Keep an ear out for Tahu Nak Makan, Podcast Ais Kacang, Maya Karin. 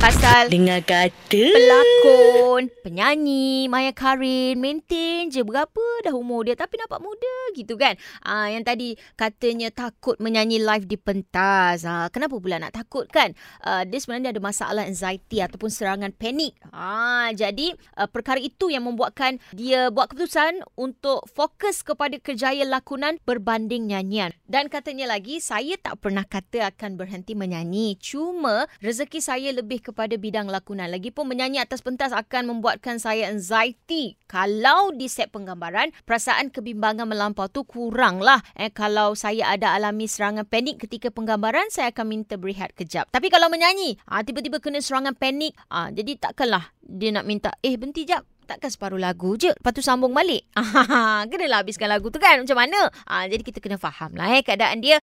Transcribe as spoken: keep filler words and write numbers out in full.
Pasal dengar kata pelakon, penyanyi Maya Karin maintain je berapa dah umur dia tapi nampak muda gitu kan. Ah, yang tadi katanya takut menyanyi live di pentas. Ah, kenapa pula nak takut kan? Ah, dia sebenarnya ada masalah anxiety ataupun serangan panik. Ah, jadi ah, perkara itu yang membuatkan dia buat keputusan untuk fokus kepada kerjaya lakonan berbanding nyanyian. Dan katanya lagi, saya tak pernah kata akan berhenti menyanyi. Cuma rezeki saya lebih kepada bidang lakonan. Lagipun menyanyi atas pentas akan membuatkan saya anxiety. Kalau di set penggambaran, perasaan kebimbangan melampau tu kuranglah. Eh, kalau saya ada alami serangan panik ketika penggambaran, saya akan minta berehat kejap. Tapi kalau menyanyi, ah, tiba-tiba kena serangan panik, ah, jadi takkanlah dia nak minta, eh berhenti jap. Takkan separuh lagu je, lepas tu sambung balik. Ah, kenalah habiskan lagu tu kan, macam mana? Ah, jadi kita kena faham lah eh, keadaan dia.